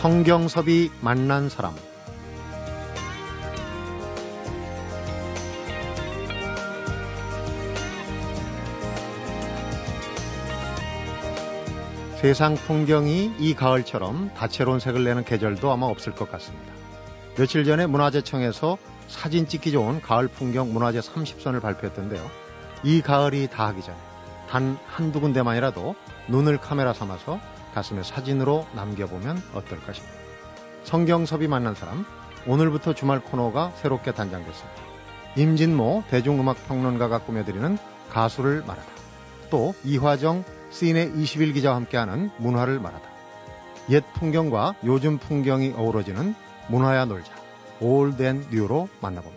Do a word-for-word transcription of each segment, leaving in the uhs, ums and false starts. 성경섭이 만난 사람. 세상 풍경이 이 가을처럼 다채로운 색을 내는 계절도 아마 없을 것 같습니다. 며칠 전에 문화재청에서 사진 찍기 좋은 가을 풍경 문화재 삼십 선을 발표했던데요. 이 가을이 다 하기 전에 단 한두 군데만이라도 눈을 카메라 삼아서 가슴에 사진으로 남겨보면 어떨까 싶습니다. 성경섭이 만난 사람, 오늘부터 주말 코너가 새롭게 단장됐습니다. 임진모 대중음악평론가가 꾸며드리는 가수를 말하다. 또 이화정 씨네 이십일 기자와 함께하는 문화를 말하다. 옛 풍경과 요즘 풍경이 어우러지는 문화야 놀자. 올드 앤 뉴로 만나봅니다.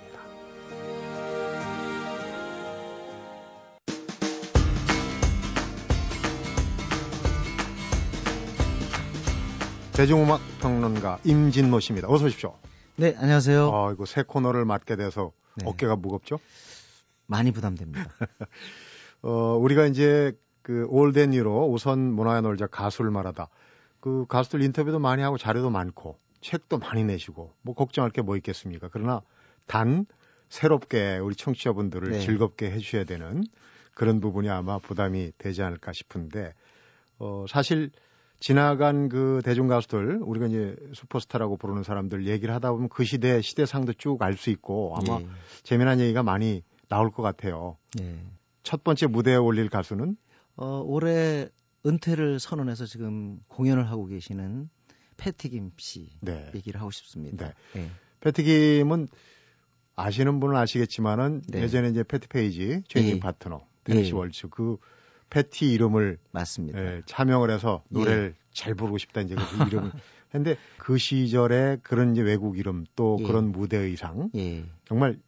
대중음악 평론가 임진모 씨입니다. 어서 오십시오. 네, 안녕하세요. 아, 이거 새 코너를 맡게 돼서 네. 어깨가 무겁죠? 많이 부담됩니다. 어, 우리가 이제 그 올드 앤 뉴로 우선 문화야 놀자 가수를 말하다. 그 가수들 인터뷰도 많이 하고 자료도 많고 책도 많이 내시고 뭐 걱정할 게 뭐 있겠습니까? 그러나 단 새롭게 우리 청취자분들을 네. 즐겁게 해주셔야 되는 그런 부분이 아마 부담이 되지 않을까 싶은데 어, 사실 지나간 그 대중 가수들 우리가 이제 슈퍼스타라고 부르는 사람들 얘기를 하다 보면 그 시대 시대상도 쭉 알 수 있고 아마 네. 재미난 얘기가 많이 나올 것 같아요. 네. 첫 번째 무대에 올릴 가수는 어, 올해 은퇴를 선언해서 지금 공연을 하고 계시는 패티김 씨 네. 얘기를 하고 싶습니다. 네. 네. 패티김은 아시는 분은 아시겠지만은 네. 예전에 이제 패티페이지 주인님 예. 파트너 테네시 월츠 예. 그 패티 이름을 맞습니다. 예, 차명을 해서 노래를 예. 잘 부르고 싶다 이제 그 이름을 했는데 그 시절에 그런 이제 외국 이름 또 예. 그런 무대 의상 예. 정말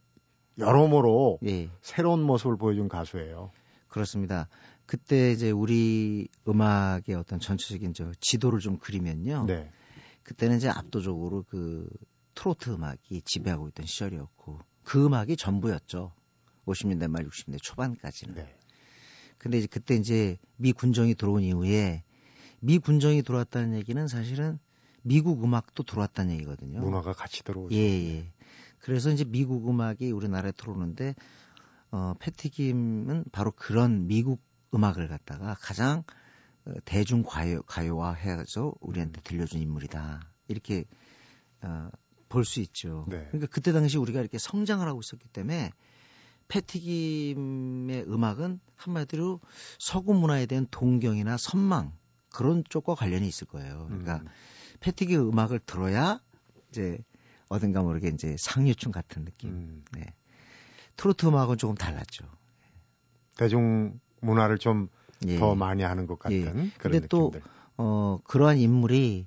여러모로 예. 새로운 모습을 보여준 가수예요. 그렇습니다. 그때 이제 우리 음악의 어떤 전체적인 저 지도를 좀 그리면요. 네. 그때는 이제 압도적으로 그 트로트 음악이 지배하고 있던 시절이었고 그 음악이 전부였죠. 오십 년대 말 육십 년대 초반까지는. 네. 근데 이제 그때 이제 미 군정이 들어온 이후에 미 군정이 들어왔다는 얘기는 사실은 미국 음악도 들어왔다는 얘기거든요. 문화가 같이 들어오죠. 예, 예. 그래서 이제 미국 음악이 우리나라에 들어오는데 어, 패티김은 바로 그런 미국 음악을 갖다가 가장 대중 가요, 가요화해서 우리한테 들려준 인물이다. 이렇게 어, 볼 수 있죠. 네. 그러니까 그때 당시 우리가 이렇게 성장을 하고 있었기 때문에 패티김의 음악은 한마디로 서구 문화에 대한 동경이나 선망 그런 쪽과 관련이 있을 거예요. 그러니까 음. 패티김 음악을 들어야 이제 어딘가 모르게 이제 상류층 같은 느낌. 음. 네. 트로트 음악은 조금 달랐죠. 대중 문화를 좀 더 예. 많이 하는 것 같은 예. 그런 근데 느낌들. 또 어, 그러한 인물이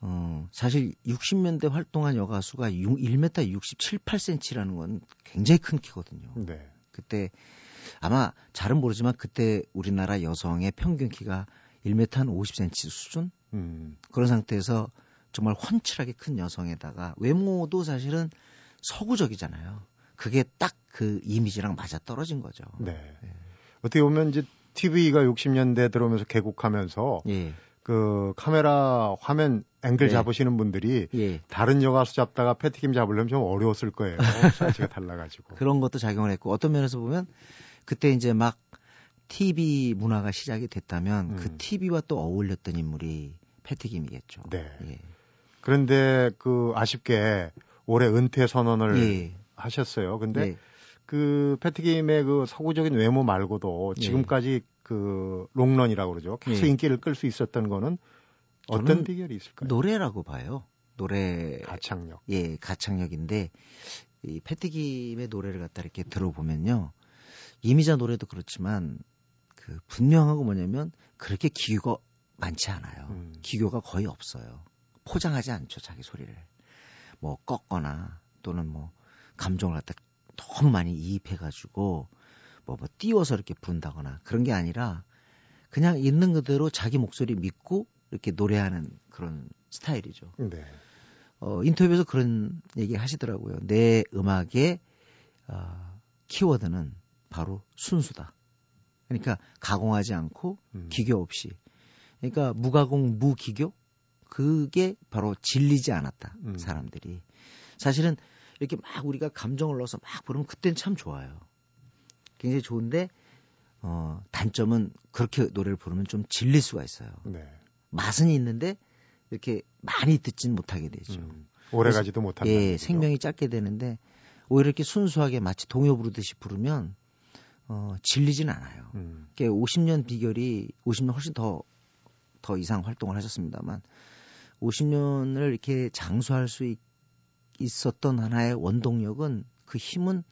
어, 사실 육십 년대 활동한 여가수가 일 미터 육십칠, 팔 센티미터라는 건 굉장히 큰 키거든요. 네. 그때 아마 잘은 모르지만 그때 우리나라 여성의 평균 키가 일 미터 한 오십 센티미터 수준? 음. 그런 상태에서 정말 훤칠하게 큰 여성에다가 외모도 사실은 서구적이잖아요. 그게 딱 그 이미지랑 맞아떨어진 거죠. 네. 네. 어떻게 보면 이제 티비가 육십 년대 들어오면서 개국하면서 예. 그 카메라 화면 앵글 예. 잡으시는 분들이 예. 다른 여가수 잡다가 패티김 잡으려면 좀 어려웠을 거예요. 사이즈가 달라가지고. 그런 것도 작용을 했고 어떤 면에서 보면 그때 이제 막 티비 문화가 시작이 됐다면 음. 그 티비와 또 어울렸던 인물이 패티김이겠죠. 네. 예. 그런데 그 아쉽게 올해 은퇴 선언을 예. 하셨어요. 근데 예. 그 패티김의 그 서구적인 외모 말고도 지금까지 예. 그 롱런이라고 그러죠. 계속 예. 인기를 끌 수 있었던 거는 어떤 비결이 있을까요? 노래라고 봐요. 노래 가창력. 예, 가창력인데 이 패티김의 노래를 갖다 이렇게 들어보면요. 이미자 노래도 그렇지만 그 분명하고 뭐냐면 그렇게 기교가 많지 않아요. 음. 기교가 거의 없어요. 포장하지 않죠, 자기 소리를. 뭐 꺾거나 또는 뭐 감정을 갖다 너무 많이 이입해가지고 뭐, 뭐 띄워서 이렇게 부른다거나 그런 게 아니라 그냥 있는 그대로 자기 목소리 믿고 이렇게 노래하는 그런 스타일이죠. 네. 어, 인터뷰에서 그런 얘기 하시더라고요. 내 음악의 어, 키워드는 바로 순수다. 그러니까 가공하지 않고 음. 기교 없이. 그러니까 무가공 무기교 그게 바로 질리지 않았다. 음. 사람들이. 사실은 이렇게 막 우리가 감정을 넣어서 막 부르면 그때는 참 좋아요. 굉장히 좋은데 어, 단점은 그렇게 노래를 부르면 좀 질릴 수가 있어요. 네. 맛은 있는데 이렇게 많이 듣진 못하게 되죠. 음. 오래가지도 못한다. 예, 생명이 짧게 되는데 오히려 이렇게 순수하게 마치 동요 부르듯이 부르면 어, 질리진 않아요. 음. 그러니까 오십 년 비결이 오십 년 훨씬 더, 더 이상 활동을 하셨습니다만 오십 년을 이렇게 장수할 수 있, 있었던 하나의 원동력은 그 힘은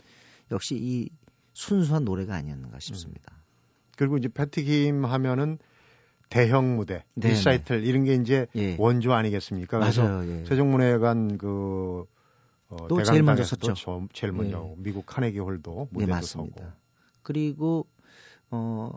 역시 이 순수한 노래가 아니었는가 싶습니다. 음. 그리고 이제 패티김 하면은 대형 무대, 네네. 리사이틀 이런 게 이제 예. 원조 아니겠습니까? 그래서 맞아요. 예. 세종문화회관 그 어, 또 제일 먼저 섰죠. 저, 제일 먼저 예. 미국 카네기 홀도 무대도 예, 서고. 그리고 어,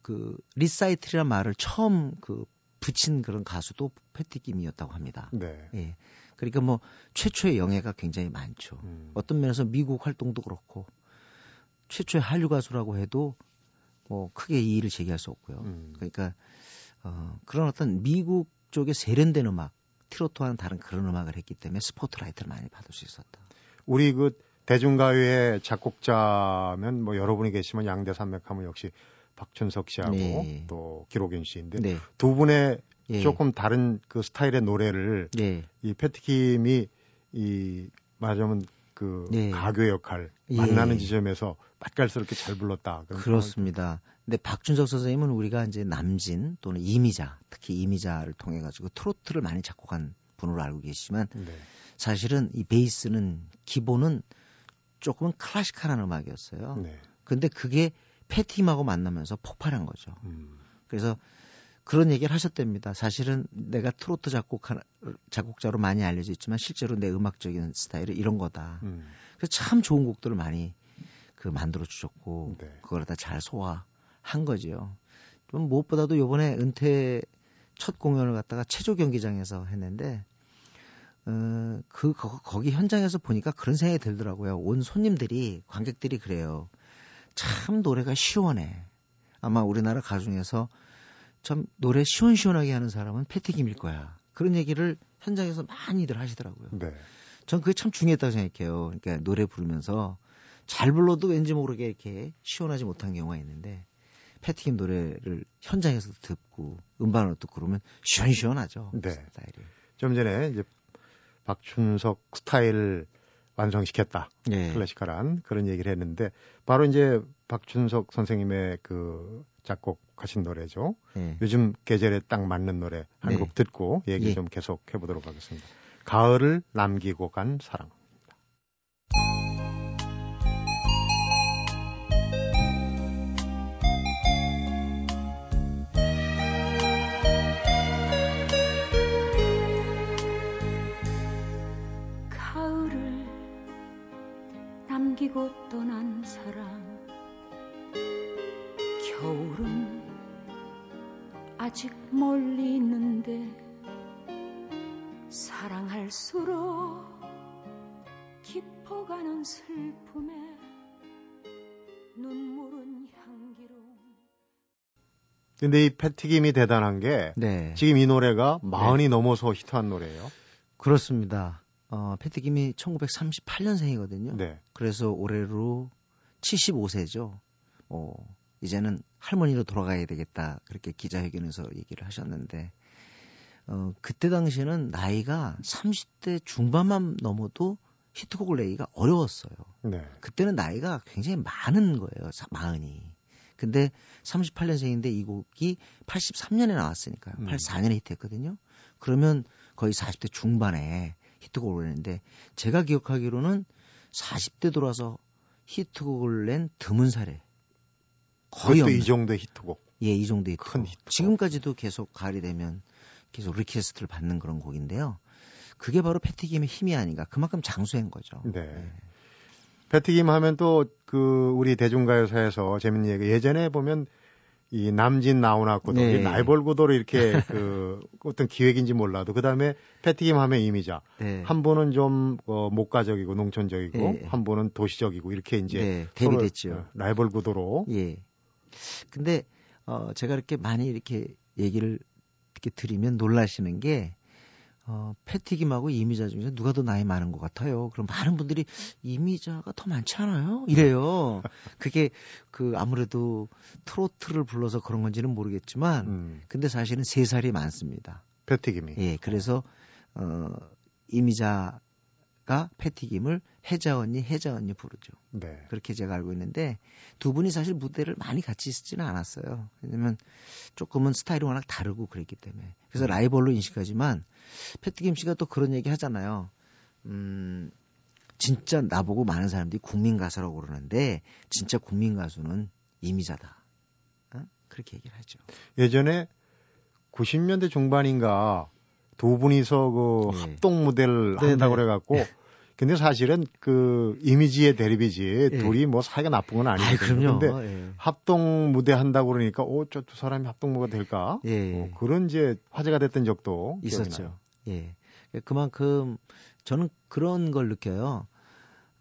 그 리사이틀이란 말을 처음 그 붙인 그런 가수도 패티김이었다고 합니다. 네. 예. 그러니까 뭐 최초의 영예가 굉장히 많죠. 음. 어떤 면에서 미국 활동도 그렇고. 최초의 한류 가수라고 해도 뭐 크게 이의를 제기할 수 없고요. 음. 그러니까 어, 그런 어떤 미국 쪽의 세련된 음악, 트로트와는 다른 그런 음악을 했기 때문에 스포트라이트를 많이 받을 수 있었다. 우리 그 대중가요의 작곡자면 뭐 여러분이 계시면 양대산맥하면 역시 박춘석 씨하고 네. 또 기록윤 씨인데 네. 두 분의 네. 조금 다른 그 스타일의 노래를 네. 이 패티김이 이 말하자면 그 네. 가교 역할 만나는 예. 지점에서 맛깔스럽게 잘 불렀다. 그렇습니다. 근데 박춘석 선생님은 우리가 이제 남진 또는 이미자, 특히 이미자를 통해 가지고 트로트를 많이 작곡한 분으로 알고 계시지만 네. 사실은 이 베이스는 기본은 조금은 클래식한 음악이었어요. 네. 근데 그게 패티김하고 만나면서 폭발한 거죠. 음. 그래서 그런 얘기를 하셨답니다. 사실은 내가 트로트 작곡 하나, 작곡자로 많이 알려져 있지만 실제로 내 음악적인 스타일은 이런 거다. 음. 그래서 참 좋은 곡들을 많이 그 만들어 주셨고 네. 그걸 다 잘 소화한 거죠. 좀 무엇보다도 이번에 은퇴 첫 공연을 갖다가 체조 경기장에서 했는데 어, 그 거, 거기 현장에서 보니까 그런 생각이 들더라고요. 온 손님들이 관객들이 그래요. 참 노래가 시원해. 아마 우리나라 가수 중에서 참 노래 시원시원하게 하는 사람은 패티김일 거야. 그런 얘기를 현장에서 많이들 하시더라고요. 네. 전 그게 참 중요했다고 생각해요. 그러니까 노래 부르면서 잘 불러도 왠지 모르게 이렇게 시원하지 못한 경우가 있는데 패티김 노래를 현장에서 듣고 음반으로 듣고 그러면 시원시원하죠. 네. 스타일이. 좀 전에 이제 박춘석 스타일 완성시켰다. 네. 클래식한 그런 얘기를 했는데 바로 이제 박춘석 선생님의 그 작곡하신 노래죠. 네. 요즘 계절에 딱 맞는 노래 한 곡 네. 듣고 얘기 네. 좀 계속 해보도록 하겠습니다. 가을을 남기고 간 사랑. 가을을 남기고 떠난 사랑. 겨울은 아직 멀리 있는데 사랑할수록 깊어가는 슬픔에 눈물은 향기로. 근데 이 패티김이 대단한 게 네. 지금 이 노래가 마흔이 네. 넘어서 히트한 노래예요. 그렇습니다. 어, 패티김이 천구백삼십팔 년생이거든요. 네. 그래서 올해로 칠십오 세죠. 어, 이제는 할머니로 돌아가야 되겠다 그렇게 기자회견에서 얘기를 하셨는데 어, 그때 당시에는 나이가 삼십 대 중반만 넘어도 히트곡을 내기가 어려웠어요. 네. 그때는 나이가 굉장히 많은 거예요. 마흔이. 근데 삼십팔 년생인데 이 곡이 팔십삼 년에 나왔으니까요. 음. 팔십사 년에 히트했거든요. 그러면 거의 사십 대 중반에 히트곡을 내는데 제가 기억하기로는 사십 대 돌아서 히트곡을 낸 드문 사례. 거의 이 정도의 히트곡. 예, 이 정도의 히트곡. 큰 히트곡. 지금까지도 계속 가을이 되면 계속 리퀘스트를 받는 그런 곡인데요. 그게 바로 패티김의 힘이 아닌가. 그만큼 장수한 거죠. 네. 네. 패티김 하면 또 그 우리 대중가요사에서 재밌는 얘기. 예전에 보면 이 남진 나훈아 고도, 네. 라이벌 고도로 이렇게 그 어떤 기획인지 몰라도 그 다음에 패티김 하면 이미자. 네. 한 분은 좀 어, 목가적이고 농촌적이고 네. 한 분은 도시적이고 이렇게 이제 네, 대비됐죠. 라이벌 고도로. 예. 근데, 어, 제가 이렇게 많이 이렇게 얘기를 이렇게 드리면 놀라시는 게, 어, 패티김하고 이미자 중에서 누가 더 나이 많은 것 같아요. 그럼 많은 분들이 이미자가 더 많지 않아요? 이래요. 그게 그 아무래도 트로트를 불러서 그런 건지는 모르겠지만 음. 근데 사실은 세 살이 많습니다. 패티김이. 예, 그래서 어, 이미자가 패티김을 혜자 언니, 혜자 언니 부르죠. 네. 그렇게 제가 알고 있는데 두 분이 사실 무대를 많이 같이 쓰지는 않았어요. 왜냐면 조금은 스타일이 워낙 다르고 그랬기 때문에. 그래서 라이벌로 인식하지만 패티김 씨가 또 그런 얘기 하잖아요. 음, 진짜 나보고 많은 사람들이 국민 가수라고 그러는데 진짜 국민 가수는 이미자다. 어? 그렇게 얘기를 하죠. 예전에 구십 년대 중반인가 두 분이서 그 예. 합동 무대를 네네. 한다고 그래갖고 근데 사실은 그 이미지의 대립이지 예. 둘이 뭐 사이가 나쁜 건 아니거든요. 그런데 예. 합동 무대 한다고 그러니까 오, 저 두 사람이 합동 무가 될까? 예. 뭐 그런 이제 화제가 됐던 적도 있었죠. 예. 그만큼 저는 그런 걸 느껴요.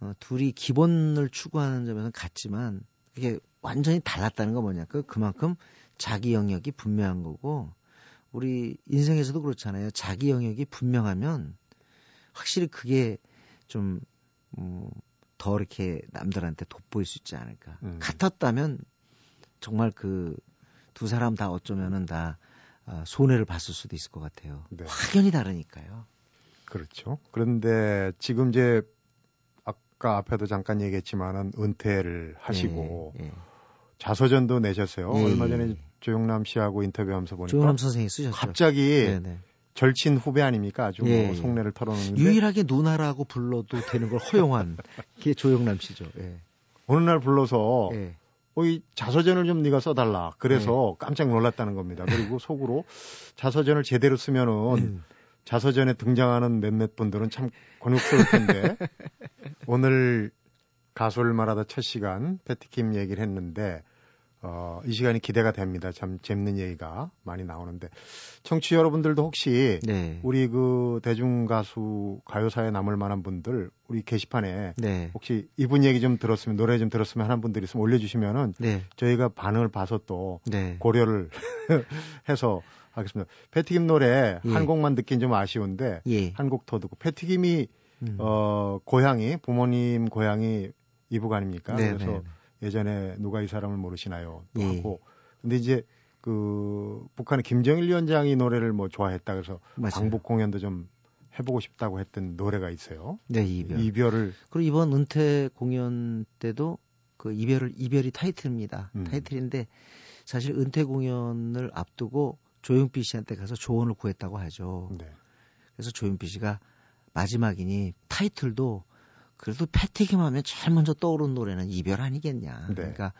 어, 둘이 기본을 추구하는 점에서는 같지만 이게 완전히 달랐다는 건 뭐냐? 그 그만큼 자기 영역이 분명한 거고. 우리 인생에서도 그렇잖아요. 자기 영역이 분명하면 확실히 그게 좀 더 이렇게 남들한테 돋보일 수 있지 않을까. 음. 같았다면 정말 그 두 사람 다 어쩌면은 다 손해를 봤을 수도 있을 것 같아요. 네. 확연히 다르니까요. 그렇죠. 그런데 지금 이제 아까 앞에도 잠깐 얘기했지만은 은퇴를 하시고 예, 예. 자서전도 내셨어요. 예, 얼마 전에. 조영남 씨하고 인터뷰하면서 보니까 조영남 선생이 쓰셨죠. 갑자기 네네. 절친 후배 아닙니까? 아주 예. 속내를 털어놓는데 유일하게 누나라고 불러도 되는 걸 허용한 게 조영남 씨죠. 예. 어느 날 불러서 예. 어, 이 자서전을 좀 네가 써달라. 그래서 예. 깜짝 놀랐다는 겁니다. 그리고 속으로 자서전을 제대로 쓰면은 자서전에 등장하는 몇몇 분들은 참 곤혹스러울 텐데 오늘 가수를 말하다 첫 시간 패티김 얘기를 했는데. 어, 이 시간이 기대가 됩니다. 참 재밌는 얘기가 많이 나오는데 청취자 여러분들도 혹시 네. 우리 그 대중가수 가요사에 남을 만한 분들 우리 게시판에 네. 혹시 이분 얘기 좀 들었으면 노래 좀 들었으면 하는 분들이 있으면 올려주시면은 네. 저희가 반응을 봐서 또 네. 고려를 해서 하겠습니다. 패티김 노래 예. 한 곡만 듣긴 좀 아쉬운데 예. 한 곡 더 듣고 패티김이 음. 어, 고향이 부모님 고향이 이북 아닙니까? 네, 그래서 네. 예전에 누가 이 사람을 모르시나요? 또 예. 하고. 근데 이제 그 북한의 김정일 위원장이 노래를 뭐 좋아했다 그래서 맞아요. 광복 공연도 좀 해보고 싶다고 했던 노래가 있어요. 네, 이별. 이별을. 그리고 이번 은퇴 공연 때도 그 이별을, 이별이 타이틀입니다. 음. 타이틀인데 사실 은퇴 공연을 앞두고 조용필 씨한테 가서 조언을 구했다고 하죠. 네. 그래서 조용필 씨가 마지막이니 타이틀도 그래도 패티김 하면 제일 먼저 떠오르는 노래는 이별 아니겠냐. 네. 그러니까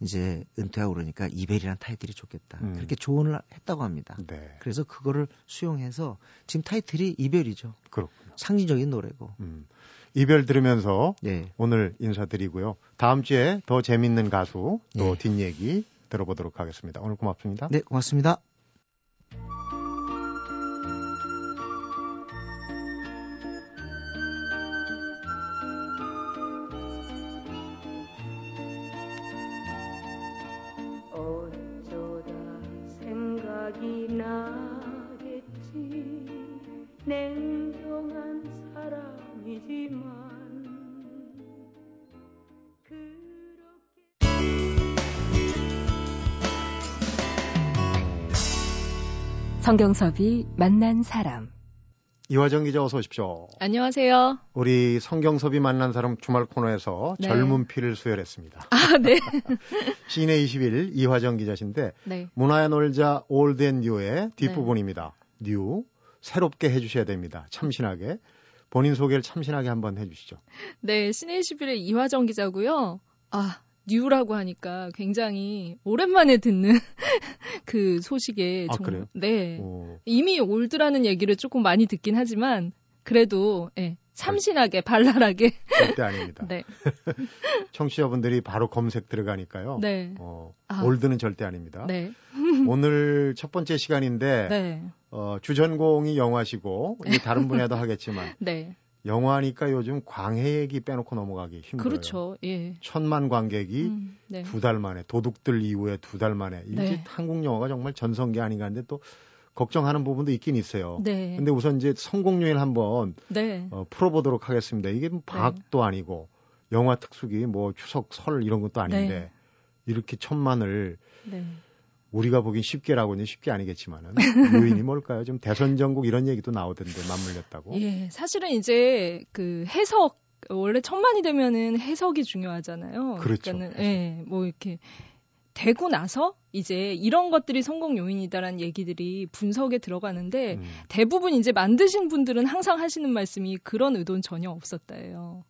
이제 은퇴하고 그러니까 이별이란 타이틀이 좋겠다. 음. 그렇게 조언을 했다고 합니다. 네. 그래서 그거를 수용해서 지금 타이틀이 이별이죠. 그렇군요. 상징적인 노래고. 음. 이별 들으면서 네. 오늘 인사드리고요. 다음 주에 더 재밌는 가수 또 네. 뒷얘기 들어보도록 하겠습니다. 오늘 고맙습니다. 네, 고맙습니다. 성경섭이 만난 사람. 이화정 기자 어서 오십시오. 안녕하세요. 우리 성경섭이 만난 사람 주말 코너에서 네. 젊은 피를 수혈했습니다. 아, 네. 씨네 이십일 이화정 기자신데 네. 문화의 놀자 올드 앤 뉴의 뒷부분입니다. 네. 뉴, 새롭게 해주셔야 됩니다. 참신하게. 본인 소개를 참신하게 한번 해주시죠. 네, 씨네 이십일의 이화정 기자고요. 아, 뉴라고 하니까 굉장히 오랜만에 듣는 그 소식에 아, 정... 그래요? 네. 오. 이미 올드라는 얘기를 조금 많이 듣긴 하지만 그래도 네, 참신하게 발랄하게 절대 아닙니다. 네. 청취자분들이 바로 검색 들어가니까요. 네. 어, 아. 올드는 절대 아닙니다. 네. 오늘 첫 번째 시간인데 네. 어, 주전공이 영화시고 다른 분야도 하겠지만 네. 영화니까 요즘 광해 얘기 빼놓고 넘어가기 힘들어요. 그렇죠. 예. 천만 관객이 음, 네. 두 달 만에 도둑들 이후에 두 달 만에 이제 네. 한국 영화가 정말 전성기 아닌가 하는데 또 걱정하는 부분도 있긴 있어요. 네. 근데 우선 이제 성공률 한번 네. 어, 풀어보도록 하겠습니다. 이게 방학도 네. 아니고 영화 특수기, 뭐 추석, 설 이런 것도 아닌데 네. 이렇게 천만을 네. 우리가 보긴 쉽게라고는 쉽게 아니겠지만은 요인이 뭘까요? 좀 대선 전국 이런 얘기도 나오던데 맞물렸다고? 예, 사실은 이제 그 해석 원래 천만이 되면은 해석이 중요하잖아요. 그렇죠. 그러니까는, 예, 뭐 이렇게 되고 나서 이제 이런 것들이 성공 요인이다라는 얘기들이 분석에 들어가는데 음. 대부분 이제 만드신 분들은 항상 하시는 말씀이 그런 의도는 전혀 없었다예요.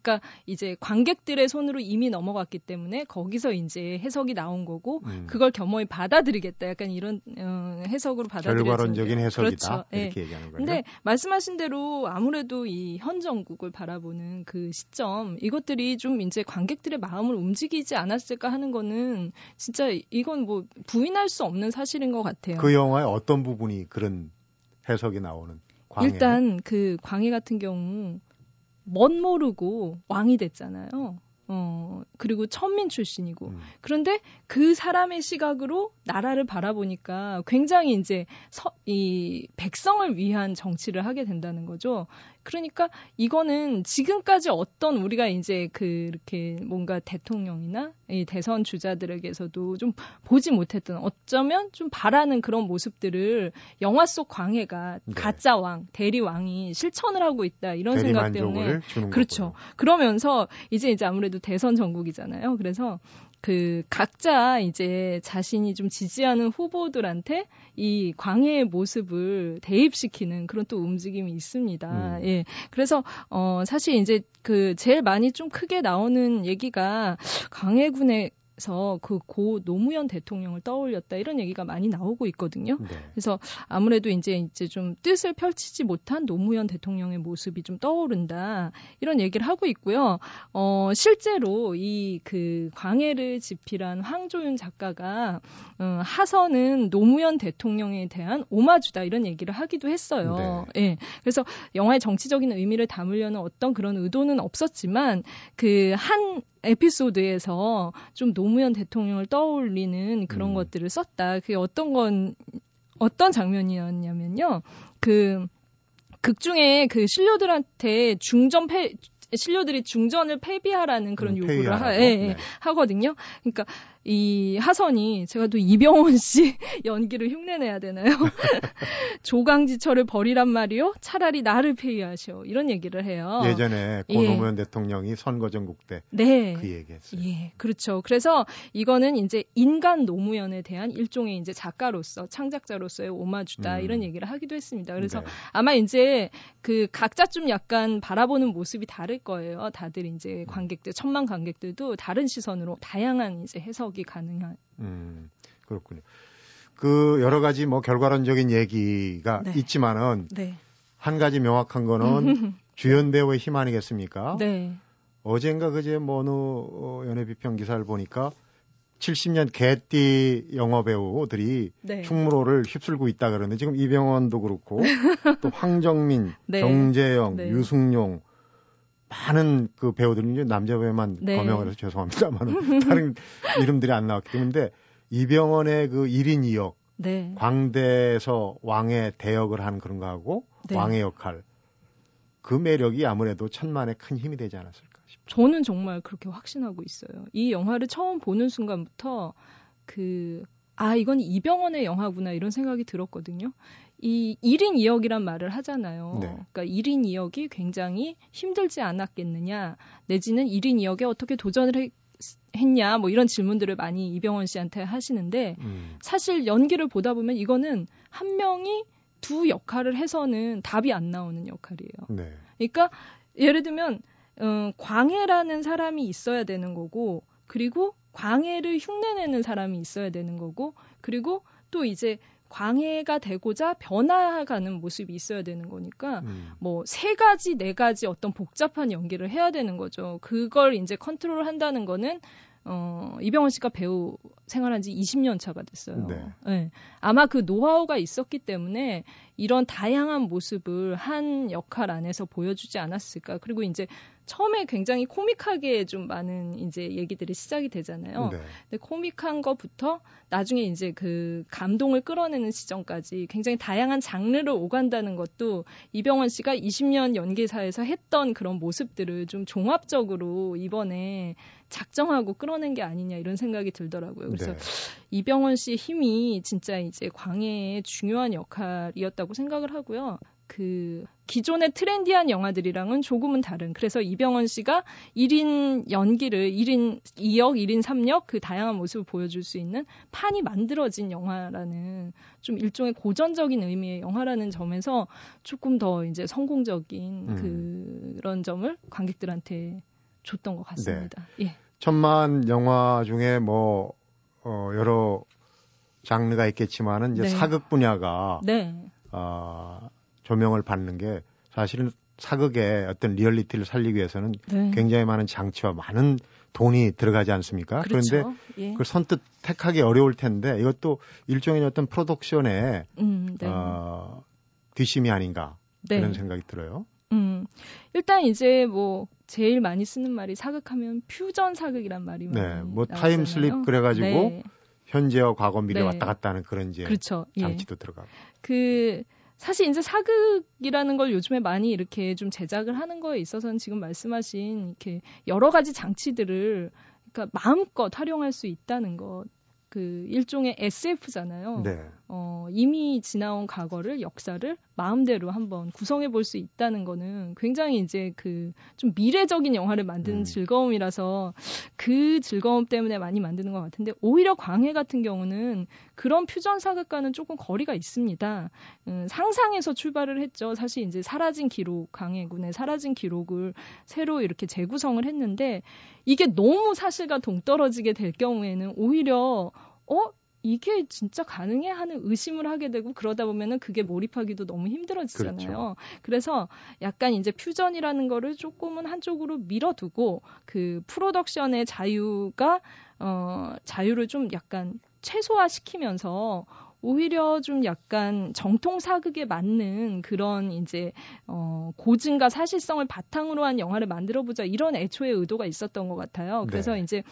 그러니까 이제 관객들의 손으로 이미 넘어갔기 때문에 거기서 이제 해석이 나온 거고 음. 그걸 겸허히 받아들이겠다. 약간 이런 어, 해석으로 받아들여진 결과론적인 해석이다. 그렇죠. 이렇게 네. 얘기하는 거예요. 근데 말씀하신 대로 아무래도 이 현 정국을 바라보는 그 시점 이것들이 좀 이제 관객들의 마음을 움직이지 않았을까 하는 거는 진짜 이건 뭐 부인할 수 없는 사실인 것 같아요. 그 영화의 어떤 부분이 그런 해석이 나오는 광해? 일단 그 광해 같은 경우 멋 모르고 왕이 됐잖아요. 어, 그리고 천민 출신이고. 음. 그런데 그 사람의 시각으로 나라를 바라보니까 굉장히 이제 서, 이 백성을 위한 정치를 하게 된다는 거죠. 그러니까 이거는 지금까지 어떤 우리가 이제 그렇게 뭔가 대통령이나 이 대선 주자들에게서도 좀 보지 못했던 어쩌면 좀 바라는 그런 모습들을 영화 속 광해가 네. 가짜 왕, 대리 왕이 실천을 하고 있다 이런 생각 때문에 그렇죠. 거고요. 그러면서 이제 이제 아무래도 대선 전국이잖아요. 그래서 그 각자 이제 자신이 좀 지지하는 후보들한테 이 광해의 모습을 대입시키는 그런 또 움직임이 있습니다. 음. 예. 그래서 어 사실 이제 그 제일 많이 좀 크게 나오는 얘기가 광해군의 그래서 그 고 노무현 대통령을 떠올렸다 이런 얘기가 많이 나오고 있거든요. 네. 그래서 아무래도 이제 이제 좀 뜻을 펼치지 못한 노무현 대통령의 모습이 좀 떠오른다 이런 얘기를 하고 있고요. 어, 실제로 이 그 광해를 집필한 황조윤 작가가 어, 하서는 노무현 대통령에 대한 오마주다 이런 얘기를 하기도 했어요. 네. 예. 그래서 영화의 정치적인 의미를 담으려는 어떤 그런 의도는 없었지만 그 한 에피소드에서 좀 노무현 대통령을 떠올리는 그런 음. 것들을 썼다. 그게 어떤 건 어떤 장면이었냐면요. 그 극중에 그 신료들한테 중전 패 신료들이 중전을 폐비하라는 그런 음, 요구를 하, 예, 네. 하거든요. 그러니까 이 하선이 제가 또 이병헌 씨 연기를 흉내내야 되나요? 조강지처를 버리란 말이요? 차라리 나를 폐위하시오. 이런 얘기를 해요. 예전에 고 예. 노무현 대통령이 선거 전국 때 그 네. 얘기했어요. 예, 그렇죠. 그래서 이거는 이제 인간 노무현에 대한 일종의 이제 작가로서 창작자로서의 오마주다 음. 이런 얘기를 하기도 했습니다. 그래서 네. 아마 이제 그 각자 좀 약간 바라보는 모습이 다를 거예요. 다들 이제 관객들 천만 관객들도 다른 시선으로 다양한 이제 해석이 가능한. 음, 그렇군요. 그 여러 가지 뭐 결과론적인 얘기가 네. 있지만은 네. 한 가지 명확한 거는 주연 배우의 힘 아니겠습니까? 네. 어젠가 그제 뭐 어느 연예 비평 기사를 보니까 칠십 년 개띠 영화 배우들이 네. 충무로를 휩쓸고 있다 그러는데 지금 이병헌도 그렇고 또 황정민, 네. 정재영, 네. 유승용 많은 그 배우들은 이제 남자 배우만 네. 거명을 해서 죄송합니다만 다른 이름들이 안 나왔기 때문에 이병헌의 그 일 인 이 역 네. 광대에서 왕의 대역을 한 그런 거하고 네. 왕의 역할 그 매력이 아무래도 천만의 큰 힘이 되지 않았을까 싶어요. 저는 정말 그렇게 확신하고 있어요. 이 영화를 처음 보는 순간부터 그 아 이건 이병헌의 영화구나 이런 생각이 들었거든요. 이 일 인 이 역이란 말을 하잖아요. 네. 그러니까 일 인 이 역이 굉장히 힘들지 않았겠느냐 내지는 일 인 이 역에 어떻게 도전을 해, 했냐 뭐 이런 질문들을 많이 이병헌 씨한테 하시는데 음. 사실 연기를 보다 보면 이거는 한 명이 두 역할을 해서는 답이 안 나오는 역할이에요. 네. 그러니까 예를 들면 음, 광해라는 사람이 있어야 되는 거고 그리고 광해를 흉내내는 사람이 있어야 되는 거고 그리고 또 이제 광해가 되고자 변화가는 모습이 있어야 되는 거니까 음. 뭐 세 가지, 네 가지 어떤 복잡한 연기를 해야 되는 거죠. 그걸 이제 컨트롤한다는 거는 어, 이병헌 씨가 배우 생활한 지 이십 년 차가 됐어요. 네. 네. 아마 그 노하우가 있었기 때문에 이런 다양한 모습을 한 역할 안에서 보여주지 않았을까. 그리고 이제 처음에 굉장히 코믹하게 좀 많은 이제 얘기들이 시작이 되잖아요. 네. 근데 코믹한 거부터 나중에 이제 그 감동을 끌어내는 시점까지 굉장히 다양한 장르를 오간다는 것도 이병헌 씨가 이십 년 연기사에서 했던 그런 모습들을 좀 종합적으로 이번에 작정하고 끌어낸 게 아니냐 이런 생각이 들더라고요. 그래서 네. 이병헌 씨의 힘이 진짜 이제 광해의 중요한 역할이었다고 생각을 하고요. 그 기존의 트렌디한 영화들이랑은 조금은 다른, 그래서 이병헌 씨가 일 인 연기를 일 인 이 역, 일 인 삼 역 그 다양한 모습을 보여줄 수 있는 판이 만들어진 영화라는, 좀 일종의 고전적인 의미의 영화라는 점에서 조금 더 이제 성공적인 음. 그런 점을 관객들한테 줬던 것 같습니다. 네. 예. 천만 영화 중에 뭐 어, 여러 장르가 있겠지만은 이제 네. 사극 분야가 네. 어, 조명을 받는 게 사실은 사극의 어떤 리얼리티를 살리기 위해서는 네. 굉장히 많은 장치와 많은 돈이 들어가지 않습니까? 그렇죠. 그런데 예. 그걸 선뜻 택하기 어려울 텐데 이것도 일종의 어떤 프로덕션의 음, 네. 어, 뒷심이 아닌가 네. 그런 생각이 들어요. 음, 일단 이제 뭐 제일 많이 쓰는 말이 사극하면 퓨전 사극이란 말이 많이 나오잖아요. 네, 뭐 타임슬립 그래가지고 네. 현재와 과거 미래 네. 왔다 갔다 하는 그런 이제 그렇죠. 장치도 예. 들어가고. 그 사실 이제 사극이라는 걸 요즘에 많이 이렇게 좀 제작을 하는 거에 있어서는 지금 말씀하신 이렇게 여러 가지 장치들을 그러니까 마음껏 활용할 수 있다는 것, 그 일종의 에스에프잖아요. 네. 어, 이미 지나온 과거를, 역사를 마음대로 한번 구성해 볼 수 있다는 거는 굉장히 이제 그 좀 미래적인 영화를 만드는 음. 즐거움이라서 그 즐거움 때문에 많이 만드는 것 같은데, 오히려 광해 같은 경우는 그런 퓨전 사극과는 조금 거리가 있습니다. 음, 상상에서 출발을 했죠. 사실 이제 사라진 기록, 광해군의 사라진 기록을 새로 이렇게 재구성을 했는데, 이게 너무 사실과 동떨어지게 될 경우에는 오히려 어? 이게 진짜 가능해? 하는 의심을 하게 되고, 그러다 보면은 그게 몰입하기도 너무 힘들어지잖아요. 그렇죠. 그래서 약간 이제 퓨전이라는 거를 조금은 한쪽으로 밀어두고, 그 프로덕션의 자유가, 어, 자유를 좀 약간 최소화시키면서, 오히려 좀 약간 정통 사극에 맞는 그런 이제 어 고증과 사실성을 바탕으로 한 영화를 만들어보자, 이런 애초의 의도가 있었던 것 같아요. 그래서 네. 이제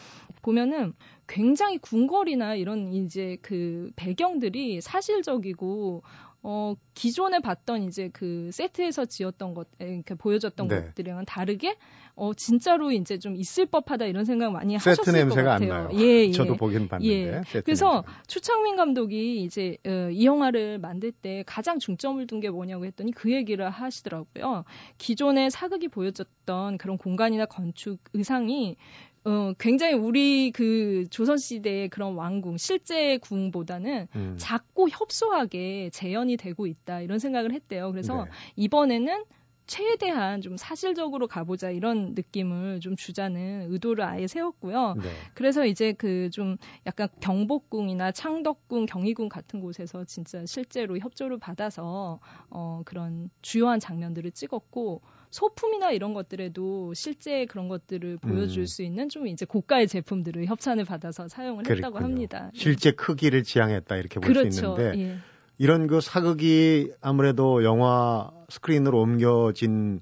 보면은 굉장히 궁궐이나 이런 이제 그 배경들이 사실적이고 어 기존에 봤던 이제 그 세트에서 지었던 것, 그러니까 보여줬던 네. 것들이랑은 다르게 어 진짜로 이제 좀 있을 법하다 이런 생각 많이 하셨을 것 같아요. 세트 냄새가 안 나요. 예, 예. 저도 보긴 봤는데. 예. 세트 그래서 냄새. 추창민 감독이 이제 어, 이 영화를 만들 때 가장 중점을 둔 게 뭐냐고 했더니 그 얘기를 하시더라고요. 기존의 사극이 보여줬던 그런 공간이나 건축, 의상이 어, 굉장히 우리 그 조선시대의 그런 왕궁, 실제 궁보다는 음. 작고 협소하게 재현이 되고 있다, 이런 생각을 했대요. 그래서 네. 이번에는 최대한 좀 사실적으로 가보자, 이런 느낌을 좀 주자는 의도를 아예 세웠고요. 네. 그래서 이제 그 좀 약간 경복궁이나 창덕궁, 경희궁 같은 곳에서 진짜 실제로 협조를 받아서 어, 그런 주요한 장면들을 찍었고, 소품이나 이런 것들에도 실제 그런 것들을 보여줄 음. 수 있는 좀 이제 고가의 제품들을 협찬을 받아서 사용을 그랬군요. 했다고 합니다. 실제 크기를 지향했다, 이렇게 볼 수 그렇죠. 있는데 예. 이런 그 사극이 아무래도 영화 스크린으로 옮겨진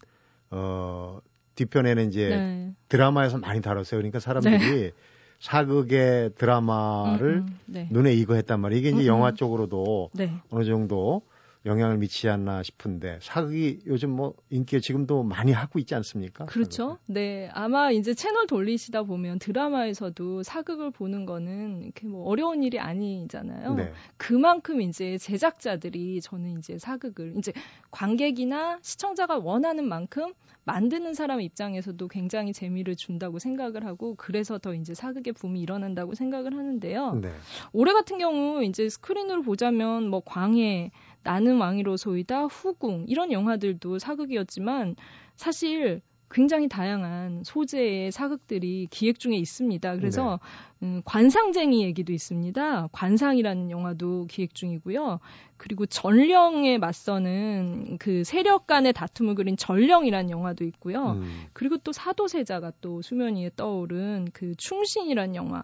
어, 뒤편에는 이제 네. 드라마에서 많이 다뤘어요. 그러니까 사람들이 네. 사극의 드라마를 음, 음, 네. 눈에 익어했단 말이에요. 이게 이제 음, 영화 쪽으로도 네. 어느 정도 영향을 미치지 않나 싶은데, 사극이 요즘 뭐 인기 지금도 많이 하고 있지 않습니까? 그렇죠. 사극을. 네, 아마 이제 채널 돌리시다 보면 드라마에서도 사극을 보는 거는 이렇게 뭐 어려운 일이 아니잖아요. 네. 그만큼 이제 제작자들이 저는 이제 사극을 이제 관객이나 시청자가 원하는 만큼 만드는 사람 입장에서도 굉장히 재미를 준다고 생각을 하고, 그래서 더 이제 사극의 붐이 일어난다고 생각을 하는데요. 네. 올해 같은 경우 이제 스크린으로 보자면 뭐 광해, 나는 왕이로 소이다, 후궁, 이런 영화들도 사극이었지만 사실 굉장히 다양한 소재의 사극들이 기획 중에 있습니다. 그래서 네. 음, 관상쟁이 얘기도 있습니다. 관상이라는 영화도 기획 중이고요. 그리고 전령에 맞서는 그 세력 간의 다툼을 그린 전령이라는 영화도 있고요. 음. 그리고 또 사도세자가 또 수면 위에 떠오른 그 충신이라는 영화.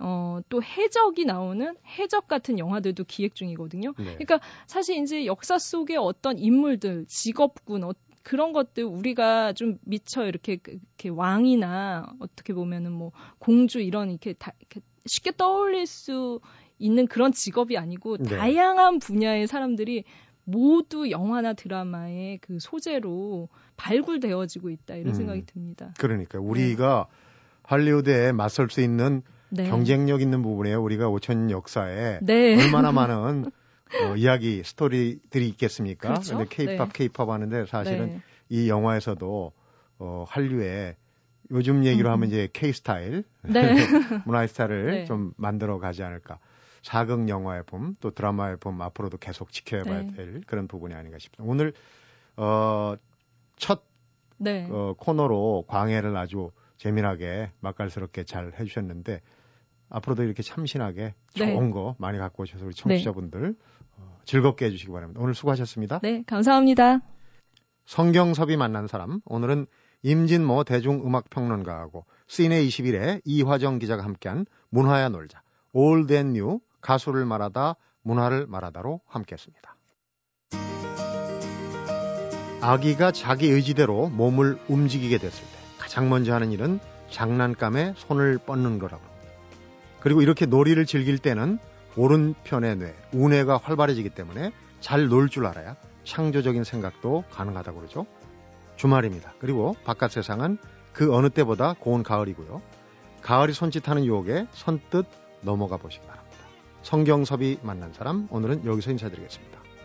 어, 또 해적이 나오는 해적 같은 영화들도 기획 중이거든요. 네. 그러니까 사실 이제 역사 속의 어떤 인물들, 직업군, 어, 그런 것들 우리가 좀 미처 이렇게, 이렇게 왕이나 어떻게 보면은 뭐 공주 이런 이렇게 다 이렇게 쉽게 떠올릴 수 있는 그런 직업이 아니고 네. 다양한 분야의 사람들이 모두 영화나 드라마의 그 소재로 발굴되어지고 있다 이런 음, 생각이 듭니다. 그러니까 우리가 할리우드에 맞설 수 있는 네. 경쟁력 있는 부분에 우리가 오천 년 역사에 네. 얼마나 많은 어, 이야기 스토리들이 있겠습니까? 그렇죠? 근데 케이팝 네. 케이팝 하는데 사실은 네. 이 영화에서도 어, 한류에 요즘 얘기로 음. 하면 이제 K-스타일 네. 문화의 스타일을 네. 좀 만들어 가지 않을까. 사극 영화의 봄, 또 드라마의 봄 앞으로도 계속 지켜봐야 네. 될 그런 부분이 아닌가 싶습니다. 오늘 어, 첫 네. 어, 코너로 광해를 아주 재미나게 맛깔스럽게 잘 해주셨는데 앞으로도 이렇게 참신하게 좋은 네. 거 많이 갖고 오셔서 우리 청취자분들 네. 어, 즐겁게 해주시기 바랍니다. 오늘 수고하셨습니다. 네, 감사합니다. 성경섭이 만난 사람, 오늘은 임진모 대중음악평론가하고 씨네 이십일의 이화정 기자가 함께한 문화야 놀자, 올드 앤 뉴 가수를 말하다 문화를 말하다로 함께했습니다. 아기가 자기 의지대로 몸을 움직이게 됐을 때 가장 먼저 하는 일은 장난감에 손을 뻗는 거라고 합니다. 그리고 이렇게 놀이를 즐길 때는 오른편의 뇌, 우뇌가 활발해지기 때문에 잘 놀 줄 알아야 창조적인 생각도 가능하다고 그러죠. 주말입니다. 그리고 바깥 세상은 그 어느 때보다 고온 가을이고요. 가을이 손짓하는 유혹에 선뜻 넘어가 보시기 바랍니다. 성경섭이 만난 사람, 오늘은 여기서 인사드리겠습니다.